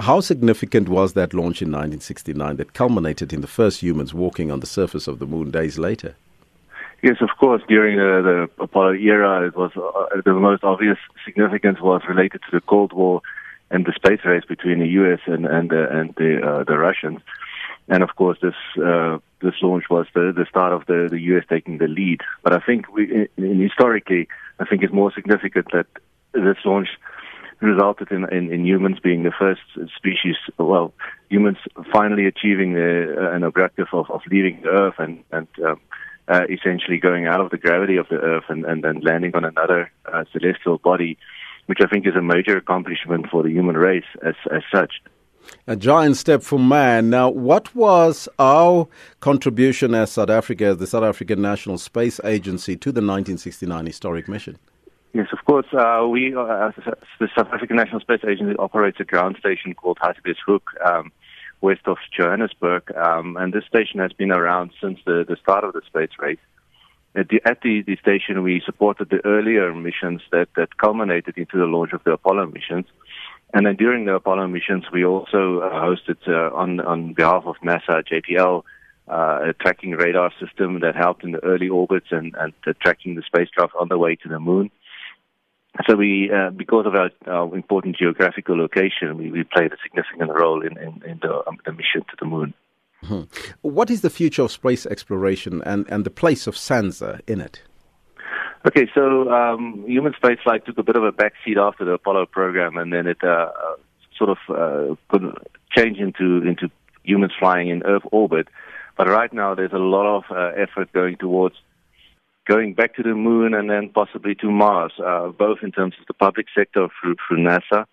How significant was that launch in 1969 that culminated in the first humans walking on the surface of the moon days later? Yes, of course. During the Apollo era, it was the most obvious significance was related to the Cold War and the space race between the U.S. and the Russians. And of course, this launch was the start of the U.S. taking the lead. But I think historically, I think it's more significant that this launch resulted in humans being the first species, well, humans finally achieving an objective of leaving the Earth and essentially going out of the gravity of the Earth and landing on another celestial body, which I think is a major accomplishment for the human race as such. A giant step for man. Now, what was our contribution as South Africa, as the South African National Space Agency, to the 1969 historic mission? Yes, of course. The South African National Space Agency operates a ground station called Hartebeesthoek, west of Johannesburg, and this station has been around since the start of the space race. At the station, we supported the earlier missions that culminated into the launch of the Apollo missions. And then during the Apollo missions, we also hosted, on behalf of NASA, JPL, a tracking radar system that helped in the early orbits and tracking the spacecraft on the way to the moon. So we, because of our important geographical location, we played a significant role in the mission to the moon. Hmm. What is the future of space exploration and the place of SANSA in it? Okay, so human spaceflight took a bit of a backseat after the Apollo program, and then it changed into humans flying in Earth orbit. But right now, there's a lot of effort going towards going back to the moon and then possibly to Mars, both in terms of the public sector through NASA,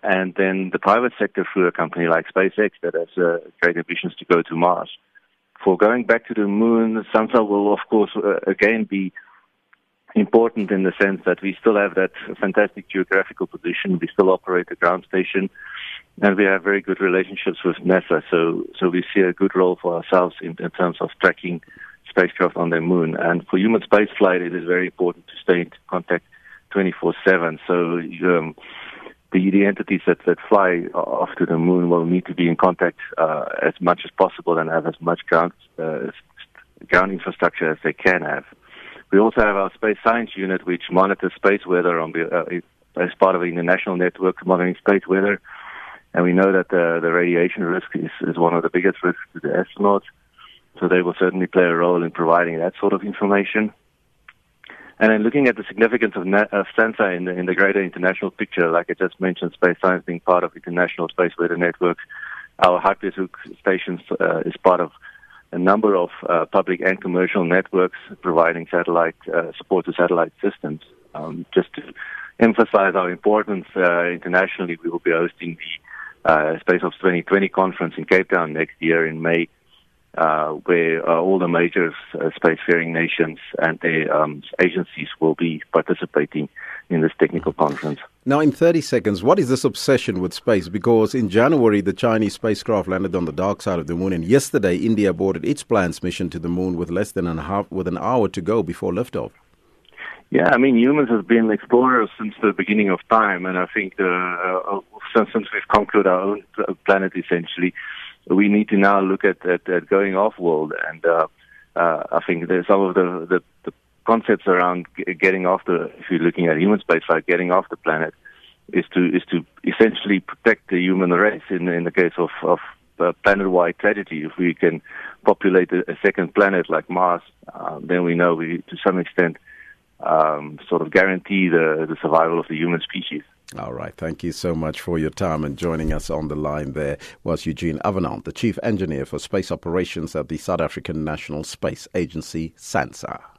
and then the private sector through a company like SpaceX that has great ambitions to go to Mars. For going back to the moon, SANSA will, of course, again be important in the sense that we still have that fantastic geographical position, we still operate the ground station, and we have very good relationships with NASA, so we see a good role for ourselves in terms of tracking spacecraft on the moon. And for human spaceflight, it is very important to stay in contact 24/7. So the entities that fly off to the moon will need to be in contact as much as possible and have as much ground infrastructure as they can have. We also have our space science unit, which monitors space weather as part of an international network monitoring space weather. And we know that the radiation risk is one of the biggest risks to the astronauts. So they will certainly play a role in providing that sort of information. And then looking at the significance of SANSA in the greater international picture, like I just mentioned, space science being part of international space weather networks, our Hartebeesthoek stations is part of a number of public and commercial networks providing satellite support to satellite systems. Just to emphasize our importance internationally, we will be hosting the Space Ops 2020 conference in Cape Town next year in May, where all the major spacefaring nations and their agencies will be participating in this technical conference. Now, in 30 seconds, what is this obsession with space? Because in January, the Chinese spacecraft landed on the dark side of the moon, and yesterday, India boarded its planned mission to the moon with less than an hour to go before liftoff. Yeah, I mean, humans have been explorers since the beginning of time, and I think since we've conquered our own planet, essentially, we need to now look at going off-world. And I think there's some of the concepts around getting off if you're looking at human spaceflight, getting off the planet is to essentially protect the human race in the case of planet-wide tragedy. If we can populate a second planet like Mars, then we know we, to some extent, sort of guarantee the survival of the human species. All right. Thank you so much for your time, and joining us on the line there was Eugene Avenant, the Chief Engineer for Space Operations at the South African National Space Agency, SANSA.